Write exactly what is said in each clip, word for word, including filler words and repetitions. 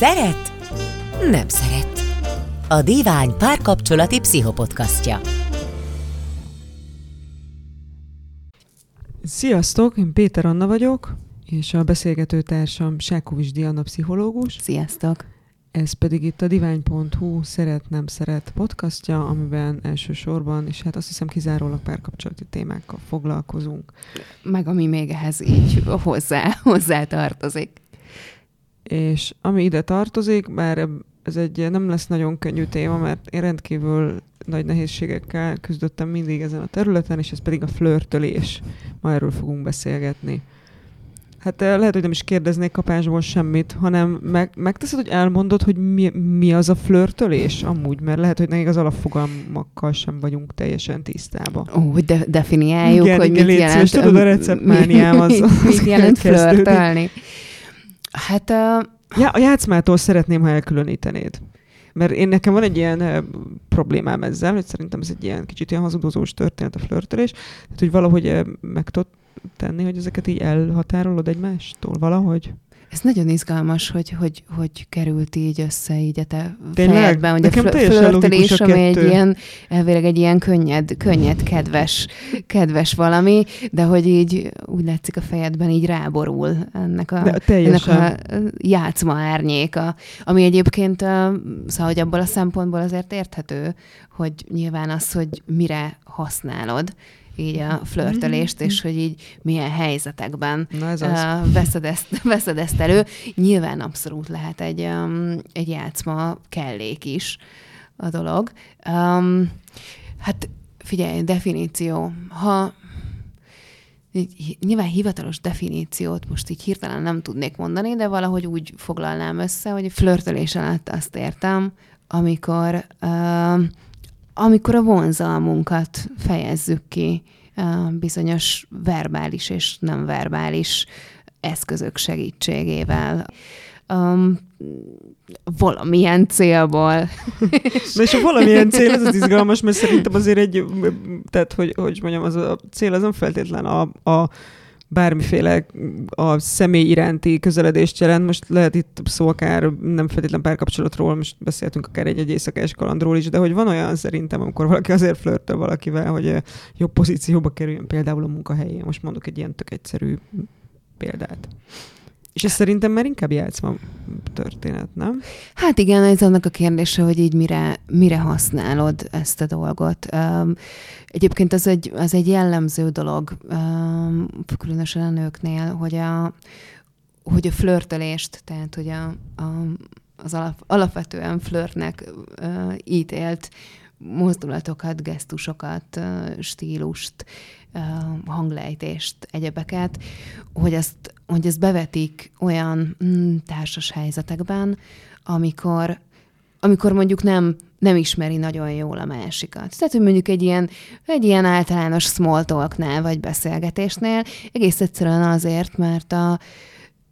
Szeret? Nem szeret. A Divány párkapcsolati pszichopodcastja. Sziasztok, én Péter Anna vagyok, és a beszélgető társam Sákovics Diana pszichológus. Sziasztok! Ez pedig itt a divány pont hu Szeret, nem szeret podcastja, amiben elsősorban, és hát azt hiszem kizárólag párkapcsolati témákkal foglalkozunk. Meg ami még ehhez így hozzá, hozzá tartozik. És ami ide tartozik, bár ez egy nem lesz nagyon könnyű téma, mert én rendkívül nagy nehézségekkel küzdöttem mindig ezen a területen, és ez pedig a flörtölés. Ma erről fogunk beszélgetni. Hát lehet, hogy nem is kérdeznék kapásból semmit, hanem meg, megteszed, hogy elmondod, hogy mi, mi az a flörtölés amúgy, mert lehet, hogy nekik az alapfogalmakkal sem vagyunk teljesen tisztában. Ó, hogy de, definiáljuk, igen, hogy igen, mit jelent. És tudod, a receptmániám az, az mit jelent flörtölni. Hát a... Ja, a játszmától szeretném, ha elkülönítenéd. Mert én nekem van egy ilyen uh, problémám ezzel, hogy szerintem ez egy ilyen kicsit ilyen hazudozós történet a flörtölés, tehát hogy valahogy uh, meg tudod tenni, hogy ezeket így elhatárolod egymástól valahogy. Ez nagyon izgalmas, hogy hogy, hogy került így össze így a te fejedben, hogy nekem a flörtölés, ami egy ilyen, elvileg egy ilyen könnyed, könnyed kedves, kedves valami, de hogy így úgy látszik a fejedben így ráborul ennek a, ennek a játszma árnyéka, ami egyébként szóval, hogy abból a szempontból azért érthető, hogy nyilván az, hogy mire használod így a flörtölést, és hogy így milyen helyzetekben ez uh, veszed, ezt, veszed ezt elő. Nyilván abszolút lehet egy, um, egy játszma kellék is a dolog. Um, hát figyelj, definíció. Ha nyilván hivatalos definíciót most így hirtelen nem tudnék mondani, de valahogy úgy foglalnám össze, hogy flörtölés alatt azt értem, amikor... Uh, amikor a vonzalmunkat fejezzük ki bizonyos verbális és nem verbális eszközök segítségével. Um, valamilyen célból. Na és a valamilyen cél, ez az izgalmas, mert szerintem azért egy, tehát hogy, hogy mondjam, az a cél az nem feltétlen a, a bármiféle a személy iránti közeledést jelent. Most lehet itt szó akár nem feltétlen párkapcsolatról, most beszéltünk akár egy, egy éjszakás kalandról is, de hogy van olyan szerintem, amikor valaki azért flörtöl valakivel, hogy jobb pozícióba kerüljön például a munkahelyén. Most mondok egy ilyen tök egyszerű példát. És ez szerintem már inkább játszma történet, nem? Hát igen, ez annak a kérdése, hogy így mire, mire használod ezt a dolgot. Egyébként az egy, az egy jellemző dolog, különösen a nőknél, hogy a, hogy a flörtölést, tehát hogy a, a, az alap, alapvetően flörtnek ítélt mozdulatokat, gesztusokat, stílust, hanglejtést, egyebeket, hogy ezt, hogy ezt bevetik olyan mm, társas helyzetekben, amikor, amikor mondjuk nem, nem ismeri nagyon jól a másikat. Tehát, hogy mondjuk egy ilyen, egy ilyen általános small talknál vagy beszélgetésnél, egész egyszerűen azért, mert a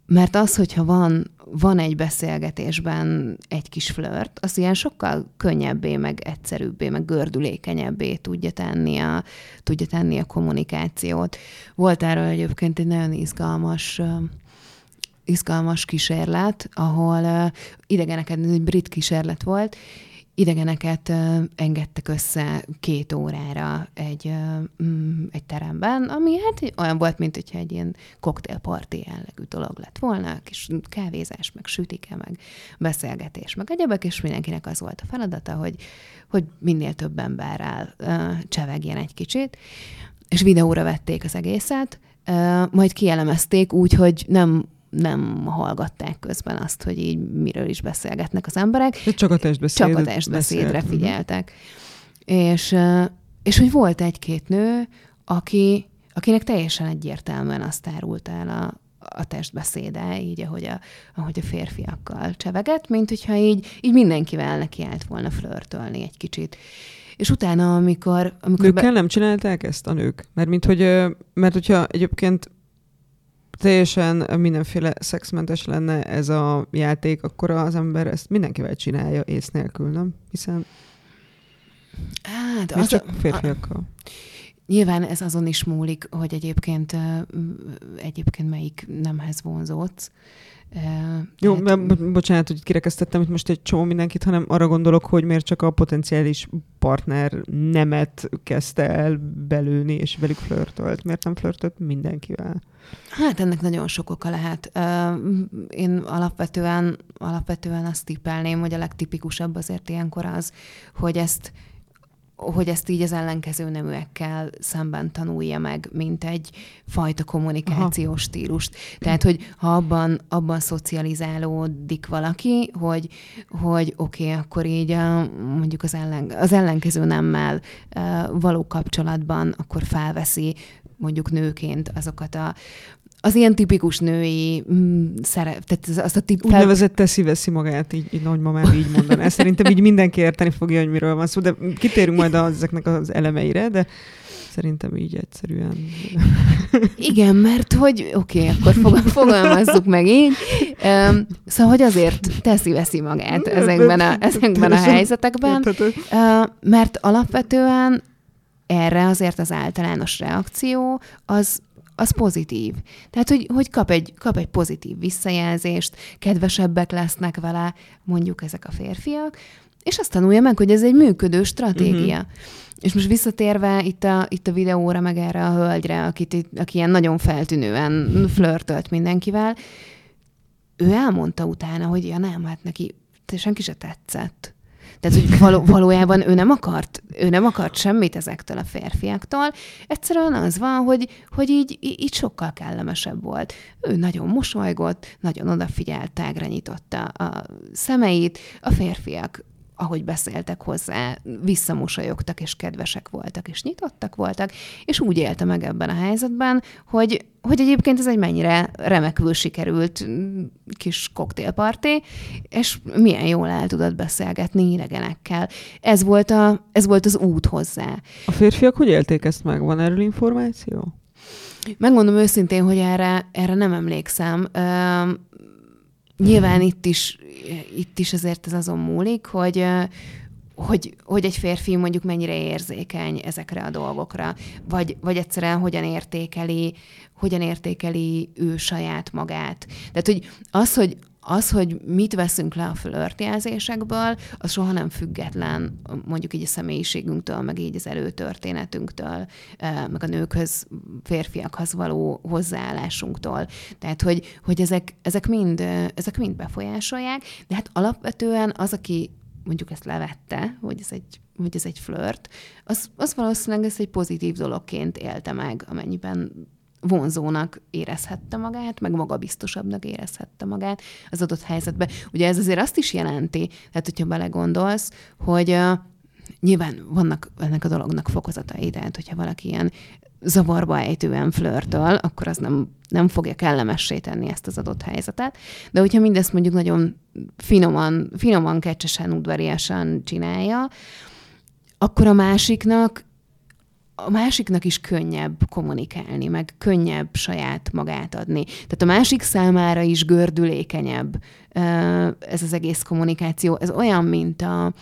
Mert az, hogyha van, van egy beszélgetésben egy kis flört, az ilyen sokkal könnyebbé, meg egyszerűbbé, meg gördülékenyebbé tudja tenni a, tudja tenni a kommunikációt. Volt erről egyébként egy nagyon izgalmas, izgalmas kísérlet, ahol idegeneket, egy brit kísérlet volt, idegeneket engedtek össze két órára egy, egy teremben, ami hát olyan volt, mint hogyha egy ilyen koktélparti jellegű dolog lett volna, kis kávézás, meg sütike, meg beszélgetés, meg egyebek, és mindenkinek az volt a feladata, hogy, hogy minél több emberrel csevegjen egy kicsit, és videóra vették az egészet, majd kielemezték úgy, hogy nem nem hallgatták közben azt, hogy így miről is beszélgetnek az emberek. Csak a testbeszéd, Csak a testbeszédre figyeltek. És, és hogy volt egy-két nő, aki, akinek teljesen egyértelműen azt árult el a, a testbeszéde, így ahogy a, ahogy a férfiakkal csevegett, mint hogyha így, így mindenkivel neki állt volna flörtölni egy kicsit. És utána, amikor... amikor Nőkkel be... nem csinálták ezt a nők? Mert, mint hogy, mert hogyha egyébként teljesen mindenféle szexmentes lenne ez a játék, akkor az ember ezt mindenkivel csinálja ész nélkül, nem? Hiszen hát, az csak a... férfiakkal. A... Nyilván ez azon is múlik, hogy egyébként, egyébként melyik nemhez vonzódsz, Jó, hát, bocsánat, hogy kirekesztettem itt most egy csomó mindenkit, hanem arra gondolok, hogy miért csak a potenciális partner nemet kezdte el belőni, és velük flörtölt. Miért nem flörtölt mindenkivel? Hát ennek nagyon sok oka lehet. Én alapvetően, alapvetően azt tippelném, hogy a legtipikusabb azért ilyenkor az, hogy ezt hogy ezt így az ellenkező neműekkel szemben tanulja meg, mint egy fajta kommunikációs Aha. stílust. Tehát, hogy ha abban, abban szocializálódik valaki, hogy, hogy oké, okay, akkor így a, mondjuk az, ellen, az ellenkező nemmel e, való kapcsolatban akkor felveszi mondjuk nőként azokat a az ilyen tipikus női m- szerep, tehát azt a tip... Úgynevezett teszi-veszi magát, így, így nagymamám így mondaná. Szerintem így mindenki érteni fogja, hogy miről van szó, de kitérünk majd az, ezeknek az elemeire, de szerintem így egyszerűen... Igen, mert hogy, oké, okay, akkor fogal- fogalmazzuk meg így. Um, szóval, hogy azért teszi-veszi magát ezekben a, ezekben a helyzetekben, uh, mert alapvetően erre azért az általános reakció az az pozitív. Tehát, hogy, hogy kap, egy, kap egy pozitív visszajelzést, kedvesebbek lesznek vele, mondjuk ezek a férfiak, és azt tanulja meg, hogy ez egy működő stratégia. Uh-huh. És most visszatérve itt a, itt a videóra, meg erre a hölgyre, akit, aki ilyen nagyon feltűnően flörtölt mindenkivel, ő elmondta utána, hogy ja nem, hát neki senki se tetszett. Tehát, hogy való, valójában ő nem akart, ő nem akart semmit ezektől a férfiaktól. Egyszerűen az van, hogy, hogy így, így sokkal kellemesebb volt. Ő nagyon mosolygott, nagyon odafigyelt, tágra nyitotta a szemeit. A férfiak, ahogy beszéltek hozzá, visszamosolyogtak, és kedvesek voltak, és nyitottak voltak, és úgy élte meg ebben a helyzetben, hogy, hogy egyébként ez egy mennyire remekül sikerült kis koktélparti, és milyen jól el tudott beszélgetni idegenekkel. Ez volt, a, ez volt az út hozzá. A férfiak hogy élték ezt meg? Van erről információ? Megmondom őszintén, hogy erre, erre nem emlékszem. Ü- Nyilván itt is, itt is azért ez azon múlik, hogy, hogy, hogy egy férfi mondjuk mennyire érzékeny ezekre a dolgokra, vagy, vagy egyszerűen hogyan értékeli, hogyan értékeli ő saját magát. Tehát, hogy az, hogy az, hogy mit veszünk le a flörtjelzésekből, az soha nem független mondjuk így a személyiségünktől, meg így az előtörténetünktől, meg a nőkhöz, férfiakhoz való hozzáállásunktól. Tehát, hogy, hogy ezek, ezek, mind, ezek mind befolyásolják, de hát alapvetően az, aki mondjuk ezt levette, hogy ez egy, hogy ez egy flört, az, az valószínűleg ezt egy pozitív dologként élte meg, amennyiben vonzónak érezhette magát, meg magabiztosabbnak érezhette magát az adott helyzetben. Ugye ez azért azt is jelenti, tehát hogyha belegondolsz, hogy uh, nyilván vannak ennek a dolognak fokozatai, tehát hogyha valaki ilyen zavarba ejtően flörtöl, akkor az nem, nem fogja kellemessé tenni ezt az adott helyzetet. De hogyha mindezt mondjuk nagyon finoman, finoman kecsesen, udvariasan csinálja, akkor a másiknak a másiknak is könnyebb kommunikálni, meg könnyebb saját magát adni. Tehát a másik számára is gördülékenyebb ez az egész kommunikáció. Ez olyan, mint a...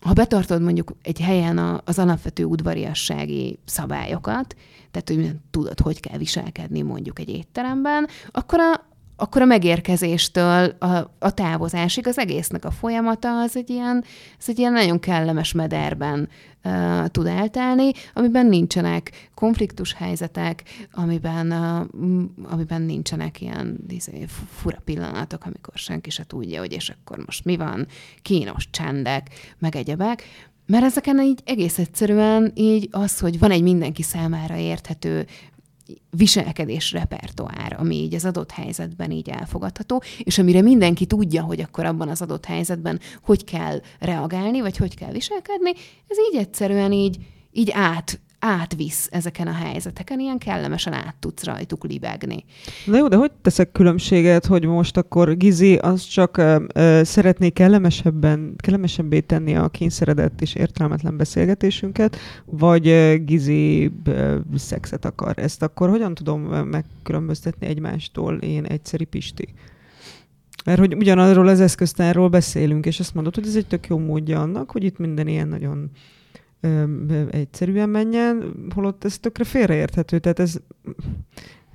Ha betartod mondjuk egy helyen az alapvető udvariassági szabályokat, tehát hogy tudod, hogy kell viselkedni mondjuk egy étteremben, akkor a, akkor a megérkezéstől a, a távozásig az egésznek a folyamata az egy ilyen, az egy ilyen nagyon kellemes mederben uh, tud eltelni, amiben nincsenek konfliktus helyzetek, amiben, uh, amiben nincsenek ilyen izé, fura pillanatok, amikor senki se tudja, hogy és akkor most mi van, kínos csendek, meg egyebek. Mert ezeken így egész egyszerűen így az, hogy van egy mindenki számára érthető viselkedés repertoár, ami így az adott helyzetben így elfogadható, és amire mindenki tudja, hogy akkor abban az adott helyzetben hogy kell reagálni, vagy hogy kell viselkedni, ez így egyszerűen így, így át, átvisz ezeken a helyzeteken, ilyen kellemesen át tudsz rajtuk libegni. Na jó, de hogy teszek különbséget, hogy most akkor Gizi az csak uh, szeretné kellemesebben, kellemesebbé tenni a kényszeredett és értelmetlen beszélgetésünket, vagy uh, Gizi uh, szexet akar. Ezt akkor hogyan tudom megkülönböztetni egymástól én egyszeri Pisti? Mert hogy ugyanarról az eszköztárról beszélünk, és azt mondod, hogy ez egy tök jó módja annak, hogy itt minden ilyen nagyon egyszerűen menjen, holott ez tökre félreérthető. Tehát ez,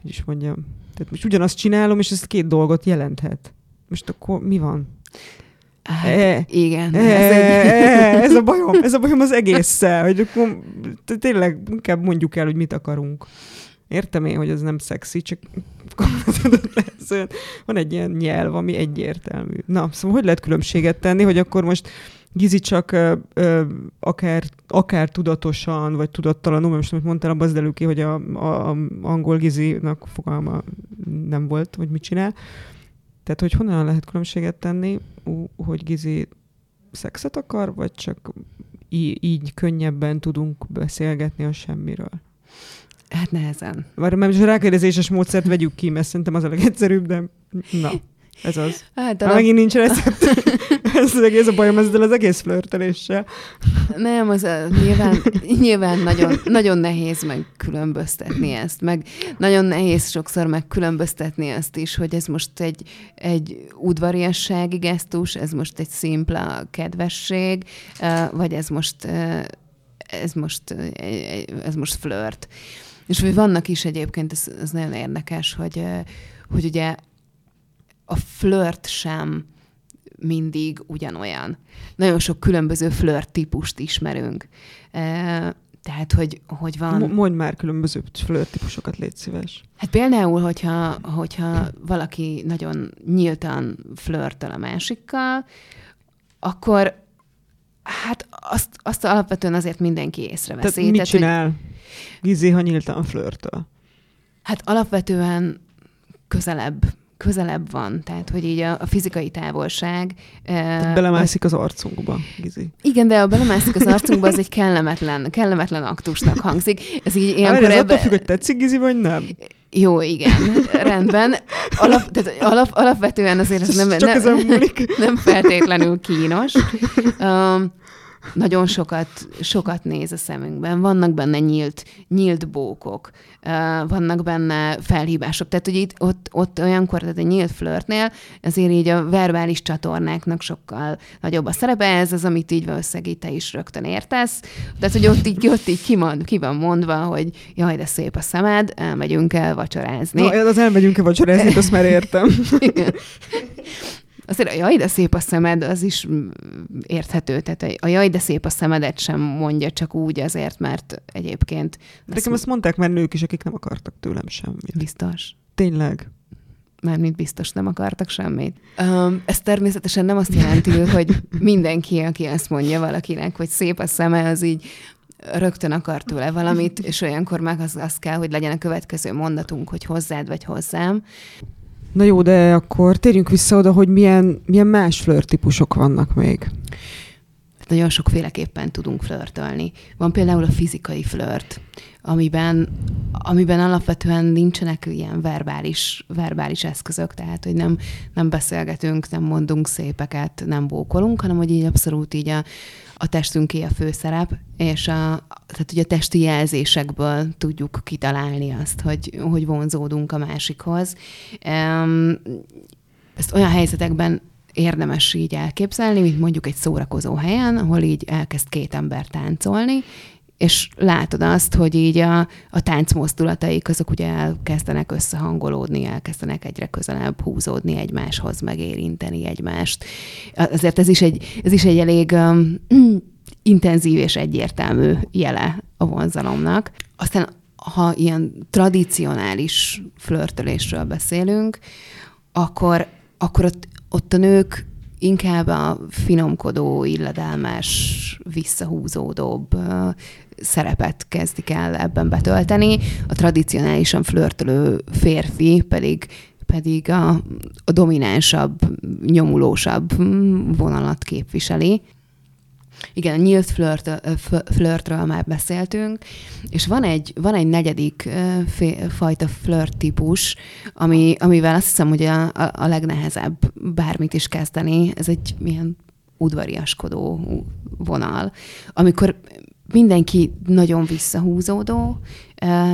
hogy is mondjam, Tehát most ugyanazt csinálom, és ez két dolgot jelenthet. Most akkor mi van? Hát, e, igen. E, ez, egy... e, ez a bajom, ez a bajom az egésszel, hogy akkor tényleg inkább mondjuk el, hogy mit akarunk. Értem én, hogy ez nem szexi, csak van egy ilyen nyelv, ami egyértelmű. Na, szóval hogy lehet különbséget tenni, hogy akkor most Gizi csak ö, ö, akár, akár tudatosan, vagy tudattalanul, mert most amit mondtál, abban az elő ki, hogy a, a, a angol Gizinak fogalma nem volt, hogy mit csinál. Tehát, hogy honnan lehet különbséget tenni, hogy Gizi szexet akar, vagy csak í- így könnyebben tudunk beszélgetni a semmiről? Hát nehezen. Már most a rákérdezéses módszert vegyük ki, mert szerintem az a legegyszerűbb, de na, ez az. Hát, ha megint nincs recept, ez az egész a bajom ezzel az egész flörteléssel. Nem, az nyilván, nyilván nagyon, nagyon nehéz megkülönböztetni ezt, meg nagyon nehéz sokszor megkülönböztetni azt is, hogy ez most egy, egy udvariassági gesztus, ez most egy szimpla kedvesség, vagy ez most, ez most, ez most flört. És hogy vannak is egyébként, ez, ez nagyon érdekes, hogy, hogy ugye a flört sem mindig ugyanolyan. Nagyon sok különböző flört típust ismerünk. Tehát, hogy, hogy van... Mondj már különböző flört típusokat, légy szíves. Hát például, hogyha, hogyha valaki nagyon nyíltan flörtöl a másikkal, akkor hát azt, azt alapvetően azért mindenki észreveszi. Tehát mit Tehát, csinál hogy... Gizi, ha nyíltan flörtöl? Hát alapvetően közelebb közelebb van, tehát, hogy így a, a fizikai távolság... Tehát belemászik az arcunkba, Gizi. Igen, de a belemászik az arcunkba, az egy kellemetlen, kellemetlen aktusnak hangzik. Ez így ilyenkor... Hát, ez ebbe... attól függ, hogy tetszik, Gizi, vagy nem? Jó, igen, rendben. Alap, tehát alap, alapvetően azért ez nem, nem, nem feltétlenül kínos. Um, Nagyon sokat, sokat néz a szemünkben. Vannak benne nyílt, nyílt bókok, vannak benne felhívások. Tehát, hogy itt, ott, ott olyankor, tehát egy nyílt flörtnél, ezért így a verbális csatornáknak sokkal nagyobb a szerepe. Ez az, amit így valószínűleg te is rögtön értesz. Tehát, hogy ott így, ott így kimond, ki van mondva, hogy jaj, de szép a szemed, elmegyünk el vacsorázni. No, az elmegyünk el vacsorázni, azt már értem. Azért a jaj, de szép a szemed, az is érthető. Tehát a jaj, de szép a szemedet sem mondja csak úgy azért, mert egyébként... Nekem azt, azt mondták már nők is, akik nem akartak tőlem semmit. Biztos. Tényleg. Mármint biztos nem akartak semmit. Um, ez természetesen nem azt jelenti, hogy mindenki, aki azt mondja valakinek, hogy szép a szeme, az így rögtön akar tőle valamit, és olyankor meg az, az kell, hogy legyen a következő mondatunk, hogy hozzád vagy hozzám. Na jó, de akkor térjünk vissza oda, hogy milyen, milyen más flörtípusok vannak még. Nagyon sokféleképpen tudunk flörtölni. Van például a fizikai flört, amiben, amiben alapvetően nincsenek ilyen verbális, verbális eszközök, tehát hogy nem, nem beszélgetünk, nem mondunk szépeket, nem bókolunk, hanem hogy így abszolút így a, a testünké a főszerep, és a, tehát ugye a testi jelzésekből tudjuk kitalálni azt, hogy, hogy vonzódunk a másikhoz. Ezt olyan helyzetekben érdemes így elképzelni, mint mondjuk egy szórakozó helyen, ahol így elkezd két ember táncolni, és látod azt, hogy így a, a táncmozdulataik azok ugye elkezdenek összehangolódni, elkezdenek egyre közelebb húzódni egymáshoz, megérinteni egymást. Azért ez is egy, ez is egy elég um, intenzív és egyértelmű jele a vonzalomnak. Aztán, ha ilyen tradicionális flörtölésről beszélünk, akkor, akkor ott Ott a nők inkább a finomkodó, illedelmes, visszahúzódóbb uh, szerepet kezdik el ebben betölteni. A tradicionálisan flörtölő férfi pedig, pedig a, a dominánsabb, nyomulósabb vonalat képviseli. Igen, a nyílt flört, flörtről már beszéltünk, és van egy, van egy negyedik fé, fajta flört típus, ami, amivel azt hiszem, hogy a, a legnehezebb bármit is kezdeni. Ez egy ilyen udvariaskodó vonal, amikor mindenki nagyon visszahúzódó,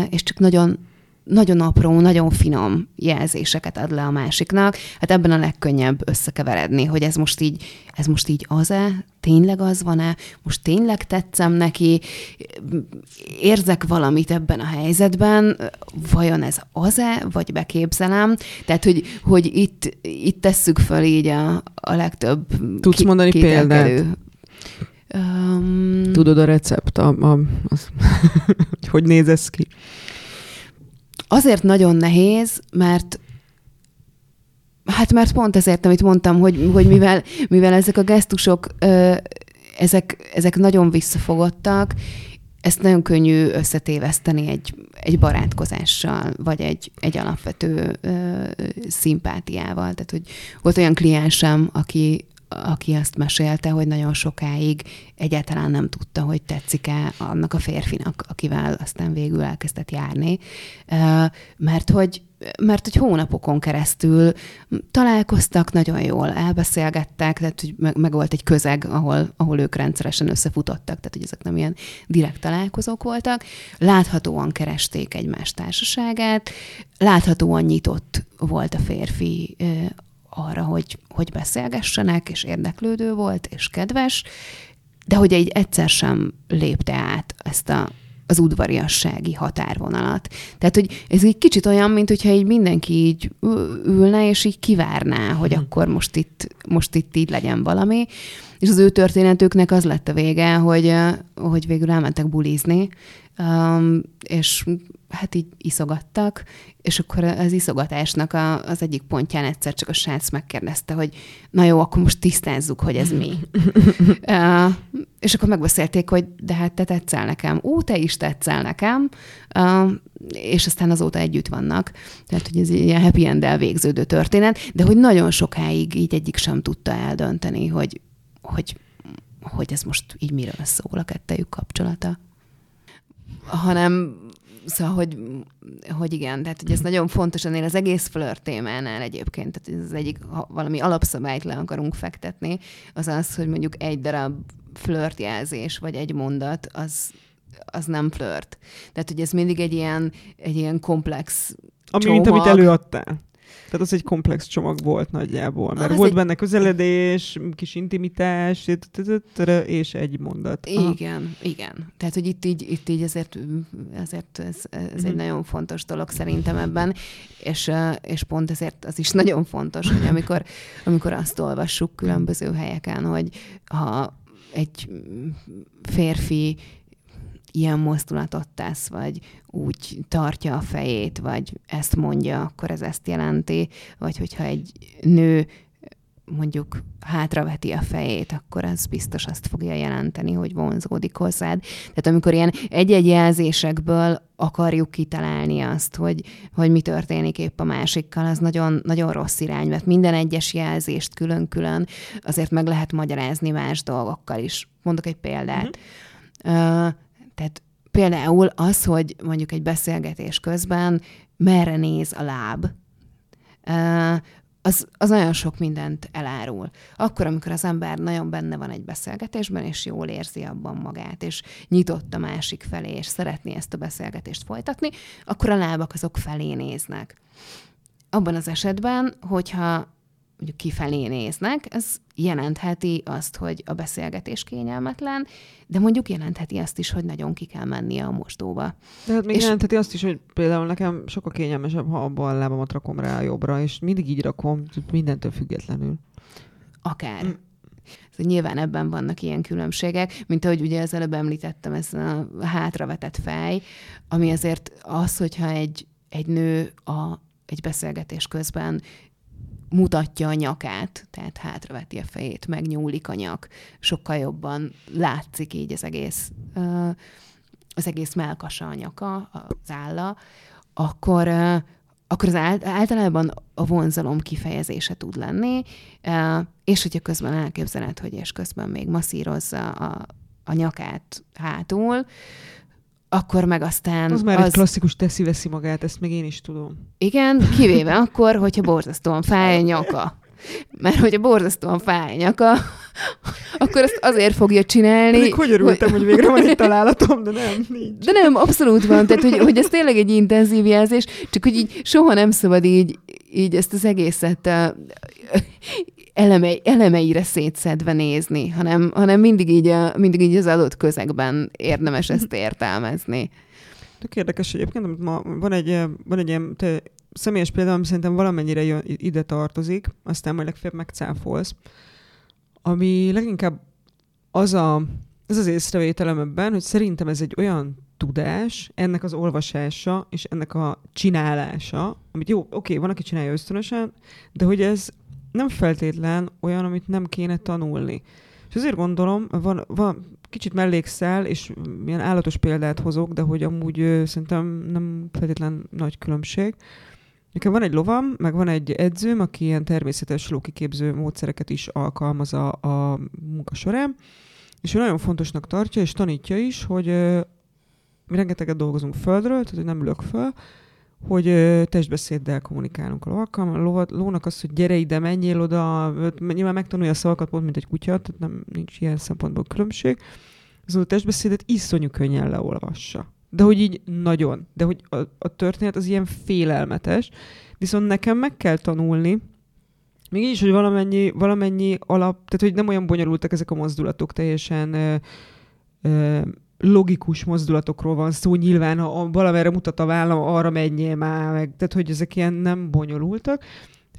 és csak nagyon nagyon apró, nagyon finom jelzéseket ad le a másiknak. Hát ebben a legkönnyebb összekeveredni, hogy ez most így, ez most így az-e? Tényleg az van-e? Most tényleg tetszem neki? Érzek valamit ebben a helyzetben? Vajon ez az-e? Vagy beképzelem? Tehát, hogy, hogy itt, itt tesszük föl így a, a legtöbb Tudsz ki- mondani kételkelő. Példát? Um, Tudod a recept? A, a, az, hogy néz ez ki? Azért nagyon nehéz, mert hát mert pont ezért, amit mondtam, hogy, hogy mivel, mivel ezek a gesztusok, ezek, ezek nagyon visszafogottak, ezt nagyon könnyű összetéveszteni egy, egy barátkozással, vagy egy, egy alapvető szimpátiával. Tehát, hogy volt olyan kliensem, aki, aki azt mesélte, hogy nagyon sokáig egyáltalán nem tudta, hogy tetszik-e annak a férfinak, akivel aztán végül elkezdett járni. Mert hogy, mert hogy hónapokon keresztül találkoztak, nagyon jól elbeszélgettek, tehát hogy meg, meg volt egy közeg, ahol, ahol ők rendszeresen összefutottak, tehát hogy ezek nem ilyen direkt találkozók voltak. Láthatóan keresték egymás társaságát, láthatóan nyitott volt a férfi arra, hogy, hogy beszélgessenek, és érdeklődő volt, és kedves, de hogy egy egyszer sem lépte át ezt a, az udvariassági határvonalat. Tehát, hogy ez egy kicsit olyan, mint hogyha így mindenki így ülne, és így kivárná, hogy akkor most itt, most itt így legyen valami. És az ő történetüknek az lett a vége, hogy, hogy végül elmentek bulizni, és hát így iszogattak, és akkor az iszogatásnak a, az egyik pontján egyszer csak a srác megkérdezte, hogy na jó, akkor most tisztázzuk, hogy ez mi. uh, és akkor megbeszélték, hogy de hát te tetszel nekem. Ó, te is tetszel nekem. Uh, és aztán azóta együtt vannak. Tehát, hogy ez ilyen happy end-del végződő történet, de hogy nagyon sokáig így egyik sem tudta eldönteni, hogy, hogy, hogy ez most így miről szól a kettejük kapcsolata. Hanem Szóval, hogy, hogy igen, tehát hogy ez nagyon fontos ennél az egész flört témánál egyébként, tehát ez az egyik, ha valami alapszabályt le akarunk fektetni, az az, hogy mondjuk egy darab flörtjelzés, vagy egy mondat, az, az nem flört. Tehát, hogy ez mindig egy ilyen, egy ilyen komplex Ami, csomag. Mint amit előadtál. Tehát az egy komplex csomag volt nagyjából, mert az volt egy... benne közeledés, kis intimitás, és egy mondat. Aha. Igen, igen. Tehát, hogy itt így, itt így ezért, ezért ez, ez mm-hmm. egy nagyon fontos dolog szerintem ebben, és, és pont ezért az is nagyon fontos, hogy amikor, amikor azt olvassuk különböző helyeken, hogy ha egy férfi ilyen mozdulatot tesz, vagy úgy tartja a fejét, vagy ezt mondja, akkor ez ezt jelenti, vagy hogyha egy nő mondjuk hátraveti a fejét, akkor az biztos azt fogja jelenteni, hogy vonzódik hozzád. Tehát amikor ilyen egy-egy jelzésekből akarjuk kitalálni azt, hogy, hogy mi történik épp a másikkal, az nagyon, nagyon rossz irány, mert minden egyes jelzést külön-külön azért meg lehet magyarázni más dolgokkal is. Mondok egy példát. Mm-hmm. Uh, tehát például az, hogy mondjuk egy beszélgetés közben merre néz a láb, uh, az, az nagyon sok mindent elárul. Akkor, amikor az ember nagyon benne van egy beszélgetésben, és jól érzi abban magát, és nyitott a másik felé, és szeretné ezt a beszélgetést folytatni, akkor a lábak azok felé néznek. Abban az esetben, hogyha mondjuk kifelé néznek, ez jelentheti azt, hogy a beszélgetés kényelmetlen, de mondjuk jelentheti azt is, hogy nagyon ki kell mennie a mosdóba. De hát még és... jelentheti azt is, hogy például nekem sokkal kényelmesebb, ha abban a lábamat rakom rá jobbra, és mindig így rakom, mindentől függetlenül. Akár. Mm. Nyilván ebben vannak ilyen különbségek, mint ahogy ugye az előbb említettem, ez a hátravetett fej, ami azért az, hogyha egy, egy nő a, egy beszélgetés közben mutatja a nyakát, tehát hátraveti a fejét, megnyúlik a nyak, sokkal jobban látszik így az egész, az egész mellkasa, a nyaka, az álla, akkor, akkor az általában a vonzalom kifejezése tud lenni, és hogyha közben elképzeled, hogy és közben még masszírozza a, a nyakát hátul, akkor meg aztán... Az már az... egy klasszikus teszi-veszi magát, ezt még én is tudom. Igen, kivéve akkor, hogyha borzasztóan fáj a nyaka. Mert hogyha borzasztóan fáj a nyaka, akkor azt azért fogja csinálni. Pedig hogy örültem, hogy, hogy végre van egy találatom, de nem, nincs. De nem, abszolút van, tehát hogy, hogy ez tényleg egy intenzív jelzés, csak hogy így soha nem szabad így, így ezt az egészet a, elemei, elemeire szétszedve nézni, hanem, hanem mindig, így a, mindig így az adott közegben érdemes ezt értelmezni. Tök érdekes egyébként, amit ma van egy, van egy ilyen te, személyes példa, ami szerintem valamennyire jön, ide tartozik, aztán majd legfeljebb megcáfolsz, ami leginkább az a, ez az észrevételem ebben, hogy szerintem ez egy olyan tudás, ennek az olvasása és ennek a csinálása, amit jó, oké, van, aki csinálja ösztönösen, de hogy ez nem feltétlen olyan, amit nem kéne tanulni. És azért gondolom, van, van kicsit mellékszál, és ilyen állatos példát hozok, de hogy amúgy ö, szerintem nem feltétlen nagy különbség. Nekem van egy lovam, meg van egy edzőm, aki ilyen természetes lókiképző módszereket is alkalmaz a, a munka során, és ő nagyon fontosnak tartja, és tanítja is, hogy ö, mi rengeteget dolgozunk földről, tehát hogy nem ülök föl, hogy ö, testbeszéddel kommunikálunk a lovakkal. A ló, lónak az, hogy gyere ide, menjél oda, nyilván megtanulja a szavakat pont, mint egy kutya, tehát nem, nincs ilyen szempontból különbség. Az a testbeszédet iszonyú könnyen leolvassa. De hogy így nagyon. De hogy a, a történet az ilyen félelmetes. Viszont nekem meg kell tanulni, még így is, hogy valamennyi, valamennyi alap, tehát hogy nem olyan bonyolultak ezek a mozdulatok, teljesen ö, ö, logikus mozdulatokról van szó, nyilván, ha valamerre mutat a vállam, arra menjél már, meg, tehát hogy ezek ilyen nem bonyolultak.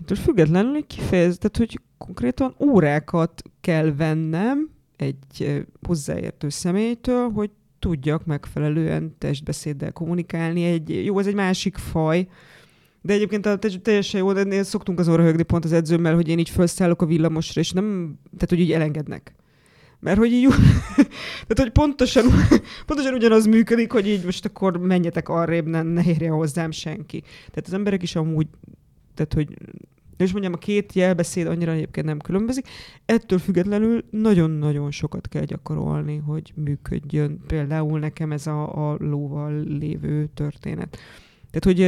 Tehát függetlenül kifejez, tehát hogy konkrétan órákat kell vennem egy hozzáértő személytől, hogy tudjak megfelelően testbeszéddel kommunikálni. Egy, jó, ez egy másik faj, de egyébként a, teljesen jó, de szoktunk azon röhögni pont az edzőmmel, hogy én így felszállok a villamosra, és nem, tehát hogy így elengednek. Mert hogy így, tehát hogy pontosan, pontosan ugyanaz működik, hogy így most akkor menjetek arrébb, ne, ne érje hozzám senki. Tehát az emberek is amúgy, tehát hogy, és mondjam, a két jelbeszéd annyira egyébként nem különbözik. Ettől függetlenül nagyon-nagyon sokat kell gyakorolni, hogy működjön például nekem ez a, a lóval lévő történet. Tehát hogy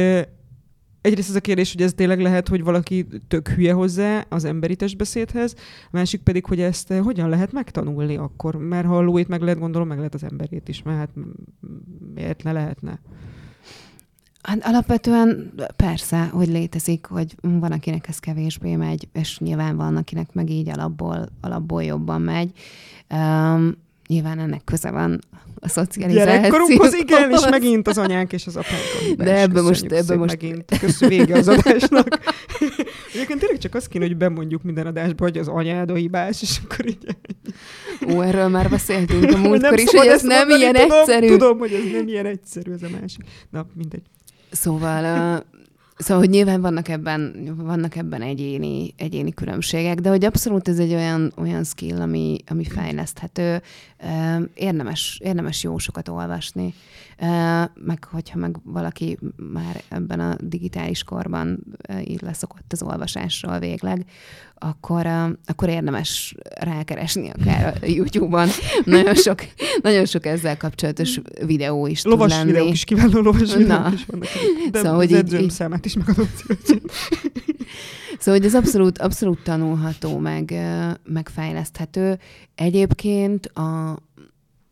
egyrészt ez a kérdés, hogy ez tényleg lehet, hogy valaki tök hülye hozzá az emberi testbeszédhez, a másik pedig, hogy ezt hogyan lehet megtanulni akkor, mert ha a lóit meg lehet, gondolom, meg lehet az emberét is, mert hát miért ne lehetne? Hát alapvetően persze, hogy létezik, hogy van, akinek ez kevésbé megy, és nyilván van, akinek meg így alapból, alapból jobban megy. Um, Nyilván ennek köze van a szocializációhoz. Gyerekkorunkhoz, igen, és megint az anyánk és az apánk. De ebben most, ebben most... megint. Köszönjük, vége az adásnak. Egyébként tényleg csak azt kéne, hogy bemondjuk minden adásba, hogy az anyád a hibás, és akkor így... Ó, erről már beszéltünk a múltkor is, hogy ez nem mondani, ilyen tudom, egyszerű. Tudom, hogy ez nem ilyen egyszerű, ez a másik. Na, mindegy. Szóval... Uh... Szóval, hogy nyilván vannak ebben, vannak ebben egyéni, egyéni különbségek, de hogy abszolút ez egy olyan, olyan skill, ami, ami fejleszthető. Érdemes, érdemes jó sokat olvasni. Meg hogyha meg valaki már ebben a digitális korban így leszokott az olvasásról végleg, akkor, akkor érdemes rákeresni akár a YouTube-on. Nagyon sok, nagyon sok ezzel kapcsolatos videó is lovas tud lenni. Lovas videók is, kiváló lovas videók is vannak. De szóval, az edzőm így, számát is megadott. Szóval, hogy ez abszolút, abszolút tanulható, meg, megfejleszthető. Egyébként a,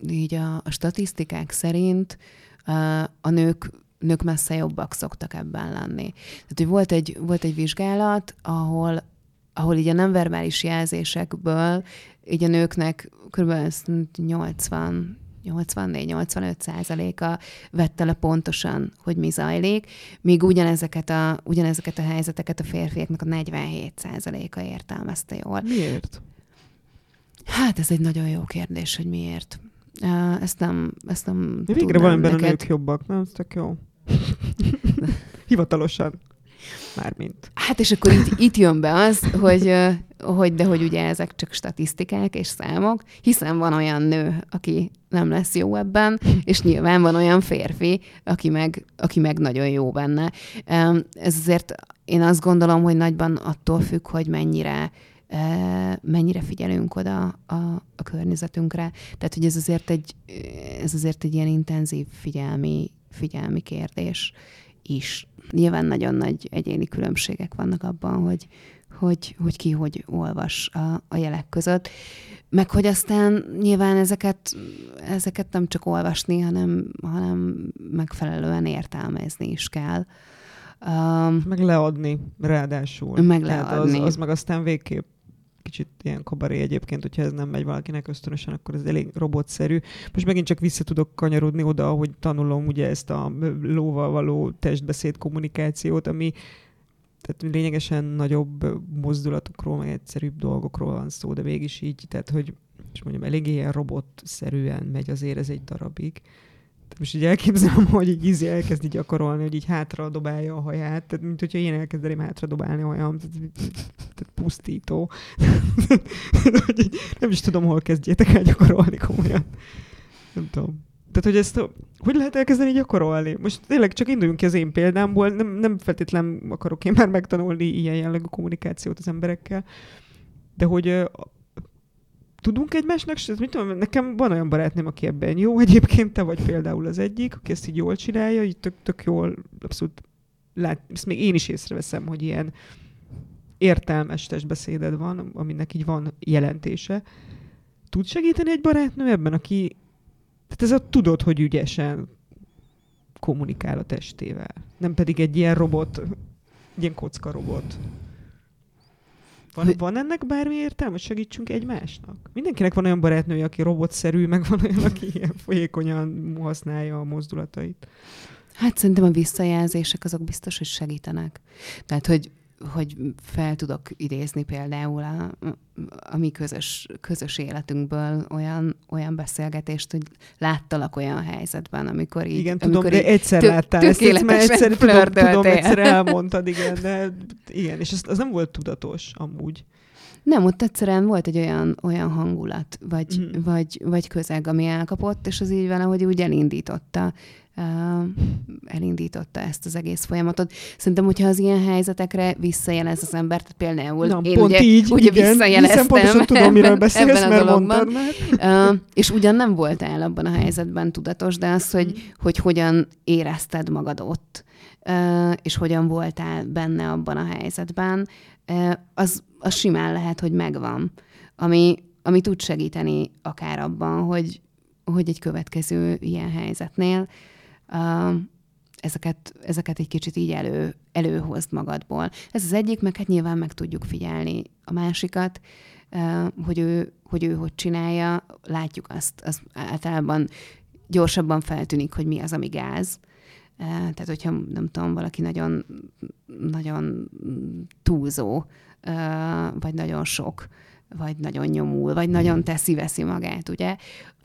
így a, a statisztikák szerint a nők nők messze jobbak szoktak ebben lenni. Tehát, hogy volt egy, volt egy vizsgálat, ahol ahol így a nem verbális jelzésekből így a nőknek kb. nyolcvan-nyolcvannégy-nyolcvanöt százaléka vette le pontosan, hogy mi zajlik, míg ugyanezeket a, ugyanezeket a helyzeteket a férfiaknak a negyvenhét százaléka értelmezte jól. Miért? Hát ez egy nagyon jó kérdés, hogy miért. Ezt nem, ezt nem tudnám neked. Végre valamiben a nők jobbak, nem? Ez tök jó. Hivatalosan. Mármint. Hát és akkor itt, itt jön be az, hogy, hogy de hogy ugye ezek csak statisztikák és számok, hiszen van olyan nő, aki nem lesz jó ebben, és nyilván van olyan férfi, aki meg, aki meg nagyon jó benne. Ez azért én azt gondolom, hogy nagyban attól függ, hogy mennyire, mennyire figyelünk oda a, a környezetünkre. Tehát, hogy ez azért egy, ez azért egy ilyen intenzív figyelmi, figyelmi kérdés is. Nyilván nagyon nagy egyéni különbségek vannak abban, hogy, hogy, hogy ki hogy olvas a, a jelek között. Meg hogy aztán nyilván ezeket, ezeket nem csak olvasni, hanem, hanem megfelelően értelmezni is kell. Um, meg leadni, ráadásul. Meg leadni. Az, az meg aztán végképp kicsit ilyen kabaré egyébként, hogyha ez nem megy valakinek ösztönösen, akkor ez elég robotszerű. Most megint csak vissza tudok kanyarodni oda, ahogy tanulom ugye ezt a lóval való testbeszéd kommunikációt, ami tehát lényegesen nagyobb mozdulatokról, meg egyszerűbb dolgokról van szó, de mégis így, tehát hogy most mondjam, elég ilyen robotszerűen megy azért ez egy darabig. Most így elképzelem, hogy így ízi elkezdi gyakorolni, hogy így hátra dobálja a haját, tehát mint hogyha én elkezdeném hátra dobálni a hajam, tehát, tehát pusztító. Nem is tudom, hol kezdjétek el gyakorolni komolyan. Nem tudom. Tehát, hogy ezt hogy lehet elkezdeni gyakorolni? Most tényleg csak induljunk ki az én példámból, nem, nem feltétlen akarok én már megtanulni ilyen jellegű kommunikációt az emberekkel, de hogy... Tudunk egymásnak, mit tudom, nekem van olyan barátném, aki ebben jó, egyébként te vagy például az egyik, aki ezt így jól csinálja, így tök, tök jól, abszolút lát, ezt még én is észreveszem, hogy ilyen értelmes testbeszéded van, aminek így van jelentése. Tud segíteni egy barátnő ebben, aki, tehát ez a tudod, hogy ügyesen kommunikál a testével, nem pedig egy ilyen robot, egy ilyen kocka robot. Van, van ennek bármi értelme, hogy segítsünk egymásnak? Mindenkinek van olyan barátnője, aki robotszerű, meg van olyan, aki ilyen folyékonyan használja a mozdulatait. Hát szerintem a visszajelzések azok biztos, hogy segítenek. Tehát, hogy, hogy fel tudok idézni például a, a mi közös, közös életünkből olyan, olyan beszélgetést, hogy láttalak olyan helyzetben, amikor így... Igen, tudom, de egyszer tök, láttál tök ezt, mert egyszer, tudom, tudom, egyszer elmondtad, igen, de igen, és az nem volt tudatos amúgy. Nem, ott egyszerűen volt egy olyan, olyan hangulat, vagy, mm. vagy, vagy közeg, ami elkapott, és az így valahogy úgy elindította, uh, elindította ezt az egész folyamatot. Szerintem, hogyha az ilyen helyzetekre visszajelez az ember, tehát például Na, én ugye, így, ugye igen, visszajeleztem pontosan tudom, miről beszélsz, ebben a dologban, uh, és ugyan nem voltál abban a helyzetben tudatos, de az, hogy, mm. hogy hogyan érezted magad ott, uh, és hogyan voltál benne abban a helyzetben, uh, az az simán lehet, hogy megvan, ami, ami tud segíteni akár abban, hogy, hogy egy következő ilyen helyzetnél uh, ezeket, ezeket egy kicsit így elő, előhozd magadból. Ez az egyik, meg hát nyilván meg tudjuk figyelni a másikat, uh, hogy, ő, hogy ő hogy csinálja, látjuk azt, az általában gyorsabban feltűnik, hogy mi az, ami gáz. Uh, tehát, hogyha nem tudom, valaki nagyon, nagyon túlzó, vagy nagyon sok, vagy nagyon nyomul, vagy nagyon teszi-veszi magát, ugye?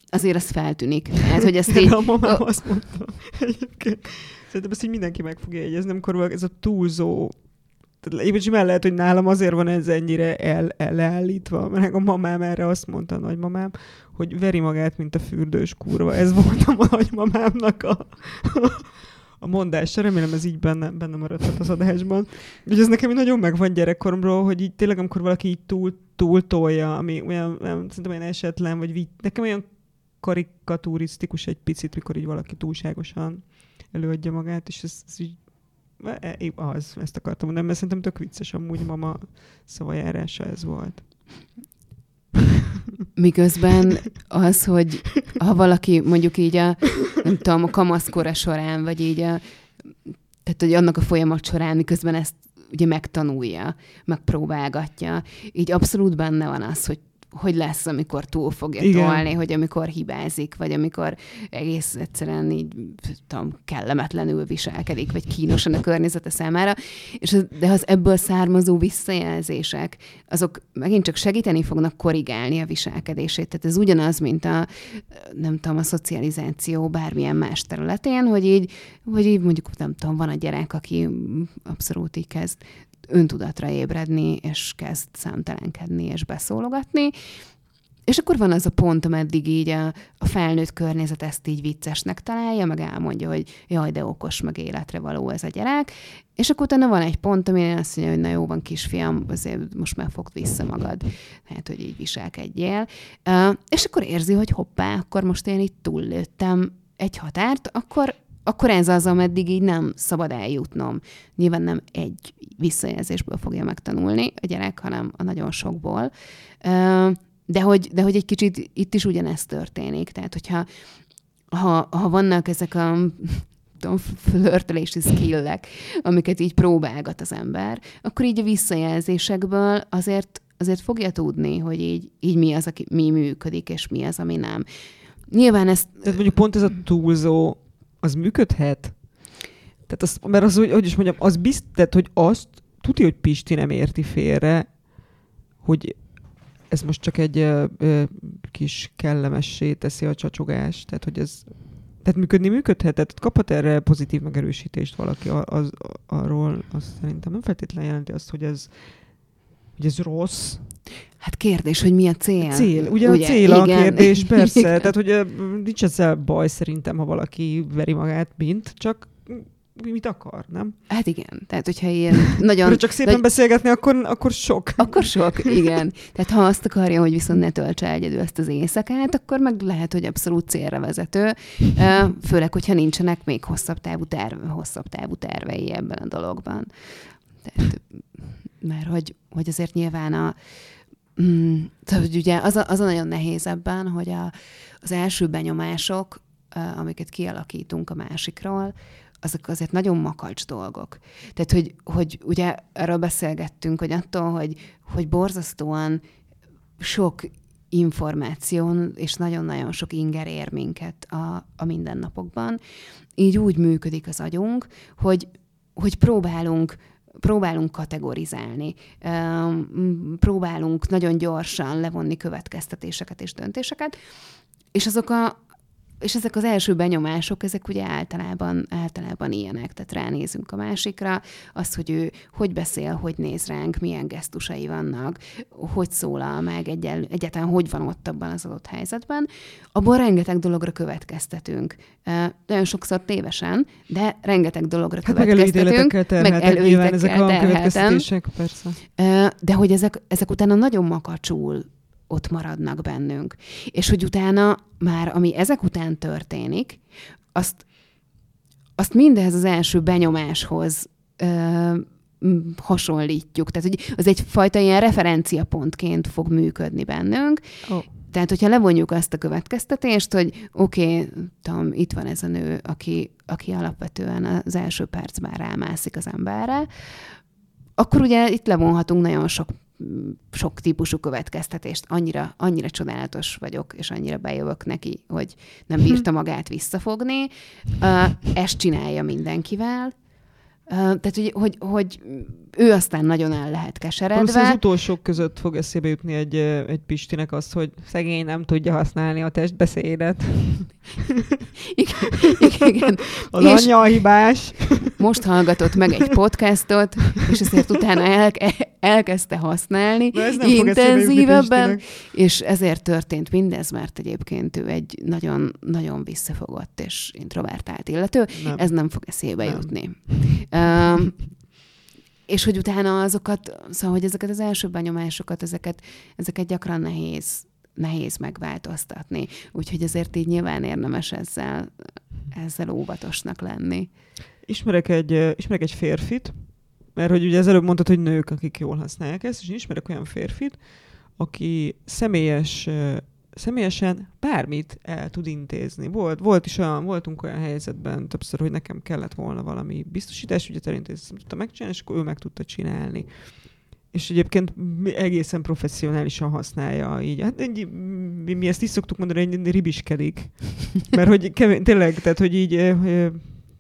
Azért az feltűnik. Hát, hogy ezt így... A mamám azt mondta egyébként. Szerintem ezt így mindenki meg fogja jegyezni, amikor ez a túlzó... Egyébként simán lehet, hogy nálam azért van ez ennyire el, el, leállítva, mert a mamám erre azt mondta, a nagymamám, hogy veri magát, mint a fürdős kurva. Ez volt a nagymamámnak a... a mondása, remélem ez így benne, benne maradt az adásban. Úgyhogy ez nekem így nagyon megvan gyerekkoromról, hogy így tényleg, amikor valaki így túl, túl tolja, ami olyan, nem, szerintem olyan esetlen, vagy így, nekem olyan karikaturisztikus egy picit, mikor így valaki túlságosan előadja magát, és ez, ez így, az, ezt akartam mondani, mert szerintem tök vicces amúgy mama szavajárása ez volt. Miközben az, hogy ha valaki mondjuk így a, nem tudom, a kamaszkora során, vagy így a, tehát, hogy annak a folyamat során, miközben ezt ugye megtanulja, megpróbálgatja, így abszolút benne van az, hogy hogy lesz, amikor túl fogja Igen. tolni, hogy amikor hibázik, vagy amikor egész egyszerűen így tudom, kellemetlenül viselkedik, vagy kínosan a környezete számára. És az, de az ebből származó visszajelzések, azok megint csak segíteni fognak korrigálni a viselkedését. Tehát ez ugyanaz, mint a, nem tudom, a szocializáció bármilyen más területén, hogy így, hogy így mondjuk, nem tudom, van a gyerek, aki abszolút így kezd öntudatra ébredni, és kezd számtelenkedni, és beszólogatni. És akkor van az a pont, ameddig így a, a felnőtt környezet ezt így viccesnek találja, meg elmondja, hogy jaj, de okos, meg életre való ez a gyerek. És akkor utána van egy pont, amin azt mondja, hogy na jó van, kisfiam, azért most már fogd vissza magad. Hát, hogy így viselkedjél. És akkor érzi, hogy hoppá, akkor most én itt túllőttem egy határt, akkor akkor ez az, ameddig így nem szabad eljutnom. Nyilván nem egy visszajelzésből fogja megtanulni a gyerek, hanem a nagyon sokból. De hogy, de hogy egy kicsit itt is ugyanez történik. Tehát, hogyha ha, ha vannak ezek a tudom, flörtölési skillek, amiket így próbálgat az ember, akkor így a visszajelzésekből azért, azért fogja tudni, hogy így, így mi az, aki, mi működik, és mi az, ami nem. Nyilván ezt... Tehát mondjuk pont ez a túlzó, az működhet? Tehát az, mert az, hogy, hogy is mondjam, az biztos, hogy azt tudja, hogy Pisti nem érti félre, hogy ez most csak egy ö, ö, kis kellemessé teszi a csacsogást, tehát hogy ez... Tehát működni működhet? Tehát kaphat erre pozitív megerősítést valaki az, az, arról? Azt szerintem nem feltétlenül jelenti azt, hogy ez, hogy ez rossz. Hát kérdés, hogy mi a cél? A cél. Ugye, ugye a cél igen. A kérdés, persze. Igen. Tehát, hogy nincs ezzel baj szerintem, ha valaki veri magát, mint csak mit akar, nem? Hát igen. Tehát, hogyha ilyen nagyon... csak szépen nagy... beszélgetni, akkor, akkor sok. Akkor sok, igen. Tehát, ha azt akarja, hogy viszont ne töltse egyedül ezt az éjszakát, akkor meg lehet, hogy abszolút célra vezető. Főleg, hogyha nincsenek még hosszabb távú, terve, hosszabb távú tervei ebben a dologban. Tehát, mert hogy, hogy azért nyilván a... Mm, tehát, ugye az a, az a nagyon nehéz ebben, hogy a, az első benyomások, amiket kialakítunk a másikról, azok azért nagyon makacs dolgok. Tehát, hogy, hogy ugye erről beszélgettünk, hogy attól, hogy, hogy borzasztóan sok információn és nagyon-nagyon sok inger ér minket a, a mindennapokban, így úgy működik az agyunk, hogy, hogy próbálunk próbálunk kategorizálni, próbálunk nagyon gyorsan levonni következtetéseket és döntéseket, és azok a és ezek az első benyomások, ezek ugye általában, általában ilyenek, tehát ránézünk a másikra, az, hogy ő hogy beszél, hogy néz ránk, milyen gesztusai vannak, hogy szólal meg, egyel, egyáltalán hogy van ott abban az adott helyzetben, abból rengeteg dologra következtetünk. E, nagyon sokszor tévesen, de rengeteg dologra hát következtetünk. Meg előítéletekkel terheltek, meg nyilván ezek a következtetések, persze. E, de hogy ezek, ezek utána nagyon makacsul ott maradnak bennünk. És hogy utána már, ami ezek után történik, azt, azt mindez az első benyomáshoz ö, hasonlítjuk. Tehát hogy az egyfajta ilyen referenciapontként fog működni bennünk. Oh. Tehát, hogyha levonjuk azt a következtetést, hogy oké, okay, itt van ez a nő, aki, aki alapvetően az első percben rámászik az emberre, akkor ugye itt levonhatunk nagyon sok sok típusú következtetést. Annyira, annyira csodálatos vagyok, és annyira bejövök neki, hogy nem bírta magát visszafogni. Ezt csinálja mindenkivel. Tehát, hogy, hogy, hogy ő aztán nagyon el lehet keseredve. Plusz az utolsók között fog eszébe jutni egy, egy Pistinek azt, hogy szegény nem tudja használni a testbeszédet. Igen, igen. Az és anyja a hibás. Most hallgatott meg egy podcastot, és ezért utána el, elkezdte használni intenzívebben, és ezért történt mindez, mert egyébként ő egy nagyon, nagyon visszafogott és introvertált illető. Nem. Ez nem fog eszébe nem. jutni. Um, és hogy utána azokat, szóval, hogy ezeket az első benyomásokat, ezeket, ezeket gyakran nehéz, nehéz megváltoztatni. Úgyhogy azért így nyilván érdemes ezzel, ezzel óvatosnak lenni. Ismerek egy, ismerek egy férfit, mert hogy ugye az előbb mondtad, hogy nők, akik jól használják ezt, és ismerek olyan férfit, aki személyes, személyesen bármit el tud intézni. Volt, volt is olyan, voltunk olyan helyzetben többször, hogy nekem kellett volna valami biztosítás, ugye elintézni tudtam megcsinálni, és akkor ő meg tudta csinálni. És egyébként egészen professzionálisan használja így. Hát így, mi, mi ezt is szoktuk mondani, hogy ribiskedik. Mert hogy kemény, tényleg, tehát hogy így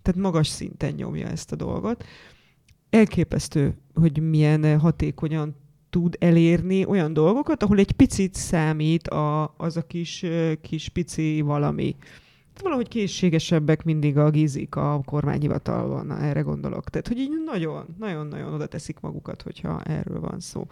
tehát magas szinten nyomja ezt a dolgot. Elképesztő, hogy milyen hatékonyan tud elérni olyan dolgokat, ahol egy picit számít a, az a kis, kis pici valami. Valahogy készségesebbek mindig a gízik a kormányhivatalban, na, erre gondolok. Tehát, hogy így nagyon-nagyon oda teszik magukat, hogyha erről van szó.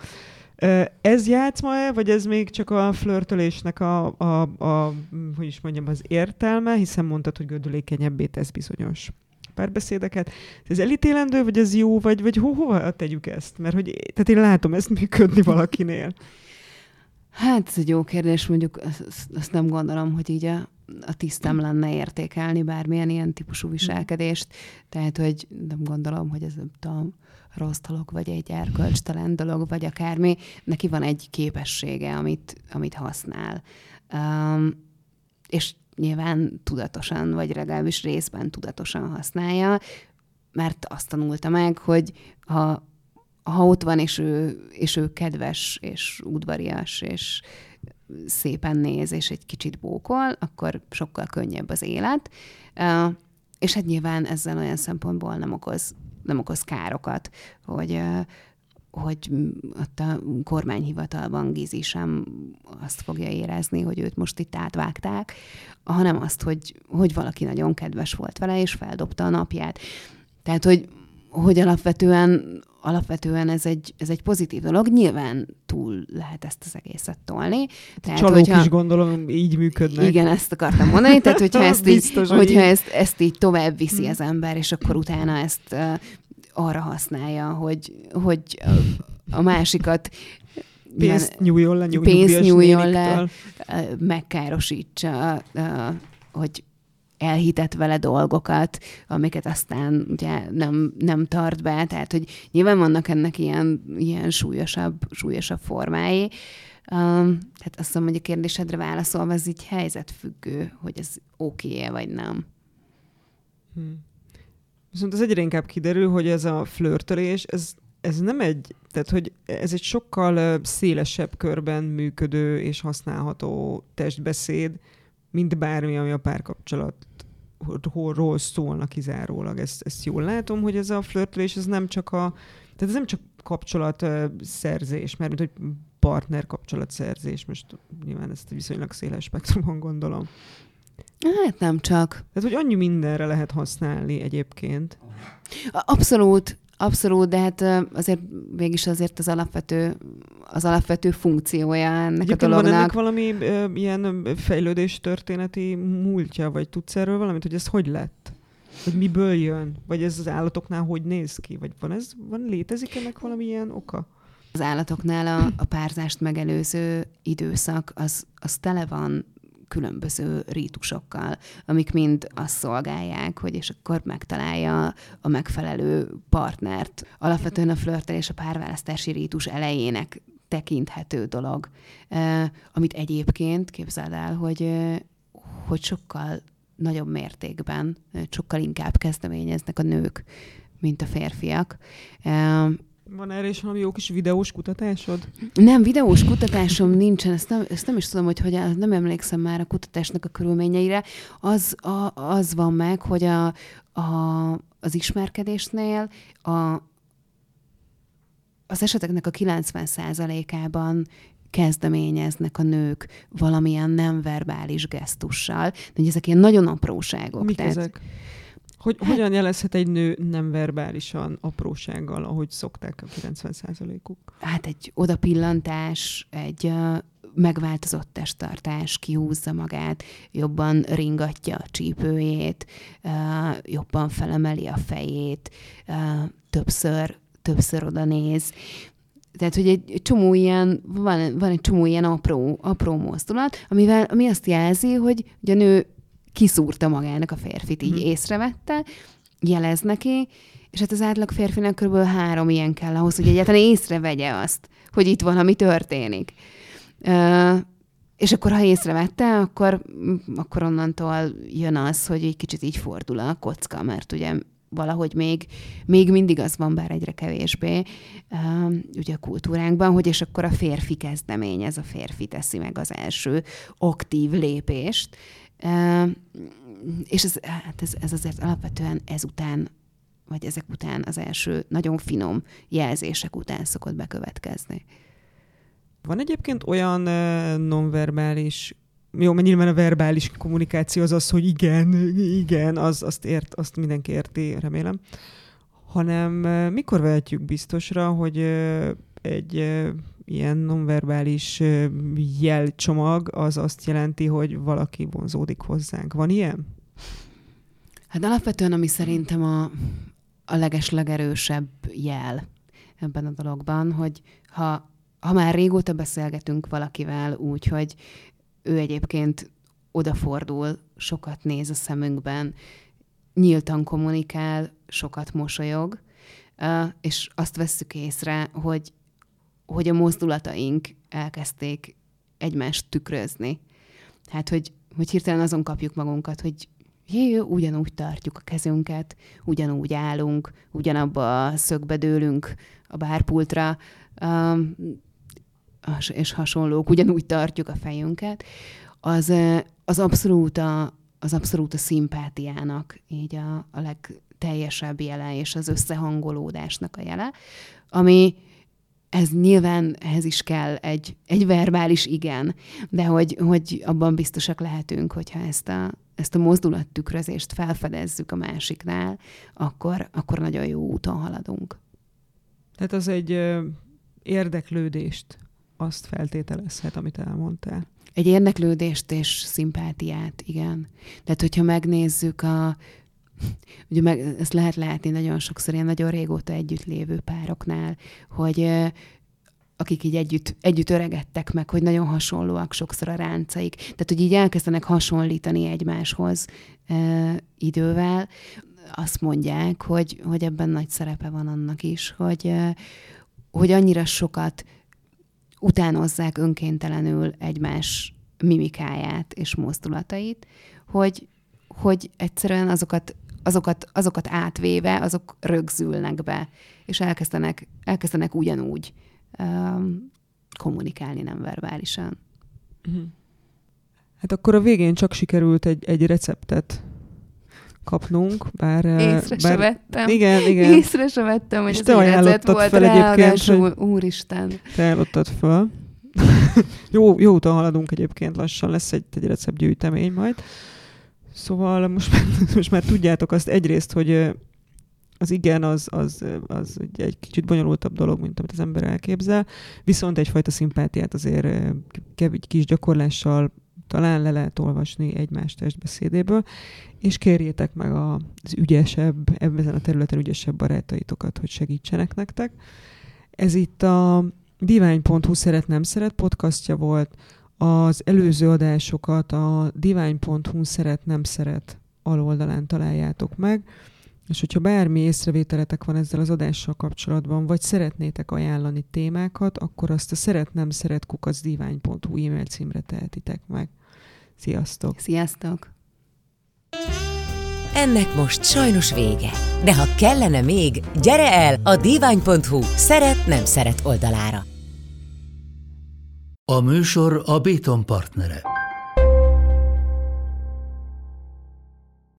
Ez játszma-e, vagy ez még csak a flörtölésnek a, a, a hogy is mondjam, az értelme, hiszen mondtad, hogy gördülékenyebbé tesz bizonyos párbeszédeket. Ez elítélendő, vagy ez jó, vagy, vagy ho, hova tegyük ezt? Mert hogy, tehát én látom ezt működni valakinél. Hát ez egy jó kérdés, mondjuk azt, azt nem gondolom, hogy így a, a tisztem lenne értékelni bármilyen ilyen típusú viselkedést. Tehát, hogy nem gondolom, hogy ez a rossz dolog, vagy egy erkölcstelen dolog, vagy akármi. Neki van egy képessége, amit, amit használ. Um, és nyilván tudatosan, vagy legalábbis részben tudatosan használja, mert azt tanulta meg, hogy ha, ha ott van, és ő, és ő kedves, és udvarias, és szépen néz, és egy kicsit bókol, akkor sokkal könnyebb az élet. Uh, és hát nyilván ezzel olyan szempontból nem okoz, nem okoz károkat, hogy, uh, hogy ott a kormányhivatalban Gizi sem azt fogja érezni, hogy őt most itt átvágták, hanem azt, hogy, hogy valaki nagyon kedves volt vele, és feldobta a napját. Tehát, hogy, hogy alapvetően, alapvetően ez, egy, ez egy pozitív dolog. Nyilván túl lehet ezt az egészet tolni. Tehát, csalók hogyha, is gondolom így működnek. Igen, ezt akartam mondani. Tehát, hogyha, ezt, biztos, így, hogyha ezt, ezt így tovább viszi az ember, és akkor utána ezt uh, arra használja, hogy, hogy a másikat... Pénzt nyújjon le, pénzt nyújjon le, megkárosítsa, uh, hogy... elhitett vele dolgokat, amiket aztán ugye nem, nem tart be, tehát hogy nyilván vannak ennek ilyen, ilyen súlyosabb, súlyosabb formái. Um, tehát azt hiszem, hogy a kérdésedre válaszolva, ez így helyzetfüggő, hogy ez oké-e vagy nem. Hmm. Viszont az egyre inkább kiderül, hogy ez a flörtölés, ez, ez nem egy, tehát hogy ez egy sokkal szélesebb körben működő és használható testbeszéd, mint bármi, ami a párkapcsolatról szólna kizárólag. Ezt, ezt jól látom, hogy ez a flörtölés, ez nem csak a, tehát ez nem csak kapcsolatszerzés, mert mint hogy partner kapcsolatszerzés, most nyilván ezt viszonylag széles spektrumon gondolom. Hát nem csak. Tehát, hogy annyi mindenre lehet használni egyébként. Abszolút. Abszolút, de hát azért mégis azért az alapvető, az alapvető funkciója ennek egyébként a dolognak. Van ennek valami ö, ilyen fejlődéstörténeti múltja, vagy tudsz erről valamit, hogy ez hogy lett? Hogy miből jön? Vagy ez az állatoknál hogy néz ki? Vagy van ez, van, létezik ennek valami ilyen oka? Az állatoknál a, a párzást megelőző időszak, az, az tele van különböző rítusokkal, amik mind azt szolgálják, hogy és akkor megtalálja a megfelelő partnert. Alapvetően a flörtelés a párválasztási rítus elejének tekinthető dolog, amit egyébként képzeld el, hogy, hogy sokkal nagyobb mértékben, sokkal inkább kezdeményeznek a nők, mint a férfiak. Van erre is valami jó kis videós kutatásod? Nem, videós kutatásom nincsen. Ezt nem, ezt nem is tudom, hogy hogyan, nem emlékszem már a kutatásnak a körülményeire. Az, a, az van meg, hogy a, a, az ismerkedésnél a, az eseteknek a kilencven százalékában kezdeményeznek a nők valamilyen nem verbális gesztussal. De ezek ilyen nagyon apróságok. Mik tehát... ezek? Hogy hát, hogyan jelezhet egy nő nem verbálisan aprósággal, ahogy szokták a kilencven százalékuk? Hát egy odapillantás, egy uh, megváltozott testtartás, kihúzza magát, jobban ringatja a csípőjét, uh, jobban felemeli a fejét, uh, többször, többször oda néz. Tehát, hogy egy, egy csomó ilyen, van, van egy csomó ilyen apró, apró mozdulat, amivel, ami azt jelzi, hogy, hogy a nő kiszúrta magának a férfit, így hmm. észrevette, jelez neki, és hát az átlag férfinek kb. három ilyen kell ahhoz, hogy egyáltalán észrevegye azt, hogy itt valami történik. Uh, és akkor, ha észrevette, akkor, akkor onnantól jön az, hogy egy kicsit így fordul a kocka, mert ugye valahogy még, még mindig az van, bár egyre kevésbé, uh, ugye a kultúránkban, hogy és akkor a férfi kezdeményez, a férfi teszi meg az első aktív lépést, Uh, és ez, hát ez, ez azért alapvetően ezután, vagy ezek után az első nagyon finom jelzések után szokott bekövetkezni. Van egyébként olyan uh, nonverbális, jó, mert nyilván a verbális kommunikáció az az, hogy igen, igen, az, azt, ért, azt mindenki érti, remélem, hanem uh, mikor vehetjük biztosra, hogy uh, egy... Uh, ilyen nonverbális jelcsomag, az azt jelenti, hogy valaki vonzódik hozzánk. Van ilyen? Hát alapvetően, ami szerintem a, a leges-legerősebb jel ebben a dologban, hogy ha, ha már régóta beszélgetünk valakivel úgy, hogy ő egyébként odafordul, sokat néz a szemünkben, nyíltan kommunikál, sokat mosolyog, és azt vesszük észre, hogy, hogy a mozdulataink elkezdték egymást tükrözni. Hát, hogy, hogy hirtelen azon kapjuk magunkat, hogy jé, ugyanúgy tartjuk a kezünket, ugyanúgy állunk, ugyanabba a szögbe dőlünk a bárpultra, és hasonlók, ugyanúgy tartjuk a fejünket, az, az abszolút a, az abszolút a szimpátiának így a, a legteljesebb jele, és az összehangolódásnak a jele, ami ez nyilván, ehhez is kell egy, egy verbális igen, de hogy, hogy abban biztosak lehetünk, hogyha ezt a, ezt a mozdulattükrözést felfedezzük a másiknál, akkor, akkor nagyon jó úton haladunk. Tehát az egy ö, érdeklődést, azt feltételezhet, amit elmondtál. Egy érdeklődést és szimpátiát, igen. Tehát, hogyha megnézzük a... Ugye meg, ezt lehet látni nagyon sokszor ilyen nagyon régóta együtt lévő pároknál, hogy akik így együtt, együtt öregedtek meg, hogy nagyon hasonlóak sokszor a ráncaik. Tehát, hogy így elkezdenek hasonlítani egymáshoz e, idővel. Azt mondják, hogy, hogy ebben nagy szerepe van annak is, hogy, hogy annyira sokat utánozzák önkéntelenül egymás mimikáját és mozdulatait, hogy, hogy egyszerűen azokat, azokat, azokat átvéve, azok rögzülnek be, és elkezdenek, elkezdenek ugyanúgy um, kommunikálni nem verbálisan. Hát akkor a végén csak sikerült egy, egy receptet kapnunk, bár... Észre bár, se vettem. Igen, igen. Észre se vettem, hogy ez egy recept volt ráadásul. Úristen. Te ajánlottad föl. jó, jó úton haladunk egyébként, lassan lesz egy, egy receptgyűjtemény majd. Szóval most már, most már tudjátok azt egyrészt, hogy az igen, az, az, az ugye egy kicsit bonyolultabb dolog, mint amit az ember elképzel, viszont egyfajta szimpátiát azért egy kis gyakorlással talán le lehet olvasni egymás testbeszédéből, és kérjétek meg az ügyesebb, ebben a területen ügyesebb barátaitokat, hogy segítsenek nektek. Ez itt a divány pont hu szeret nem szeret podcastja volt, az előző adásokat a divány pont hu szeret nem szeret aloldalán találjátok meg, és hogyha bármi észrevételetek van ezzel az adással kapcsolatban, vagy szeretnétek ajánlani témákat, akkor azt a szeret nem szeret kukac divány pont hu e-mail címre tehetitek meg. Sziasztok! Sziasztok! Ennek most sajnos vége, de ha kellene még, gyere el a divány pont hu szeret nem szeret oldalára. A műsor a Béton partnere.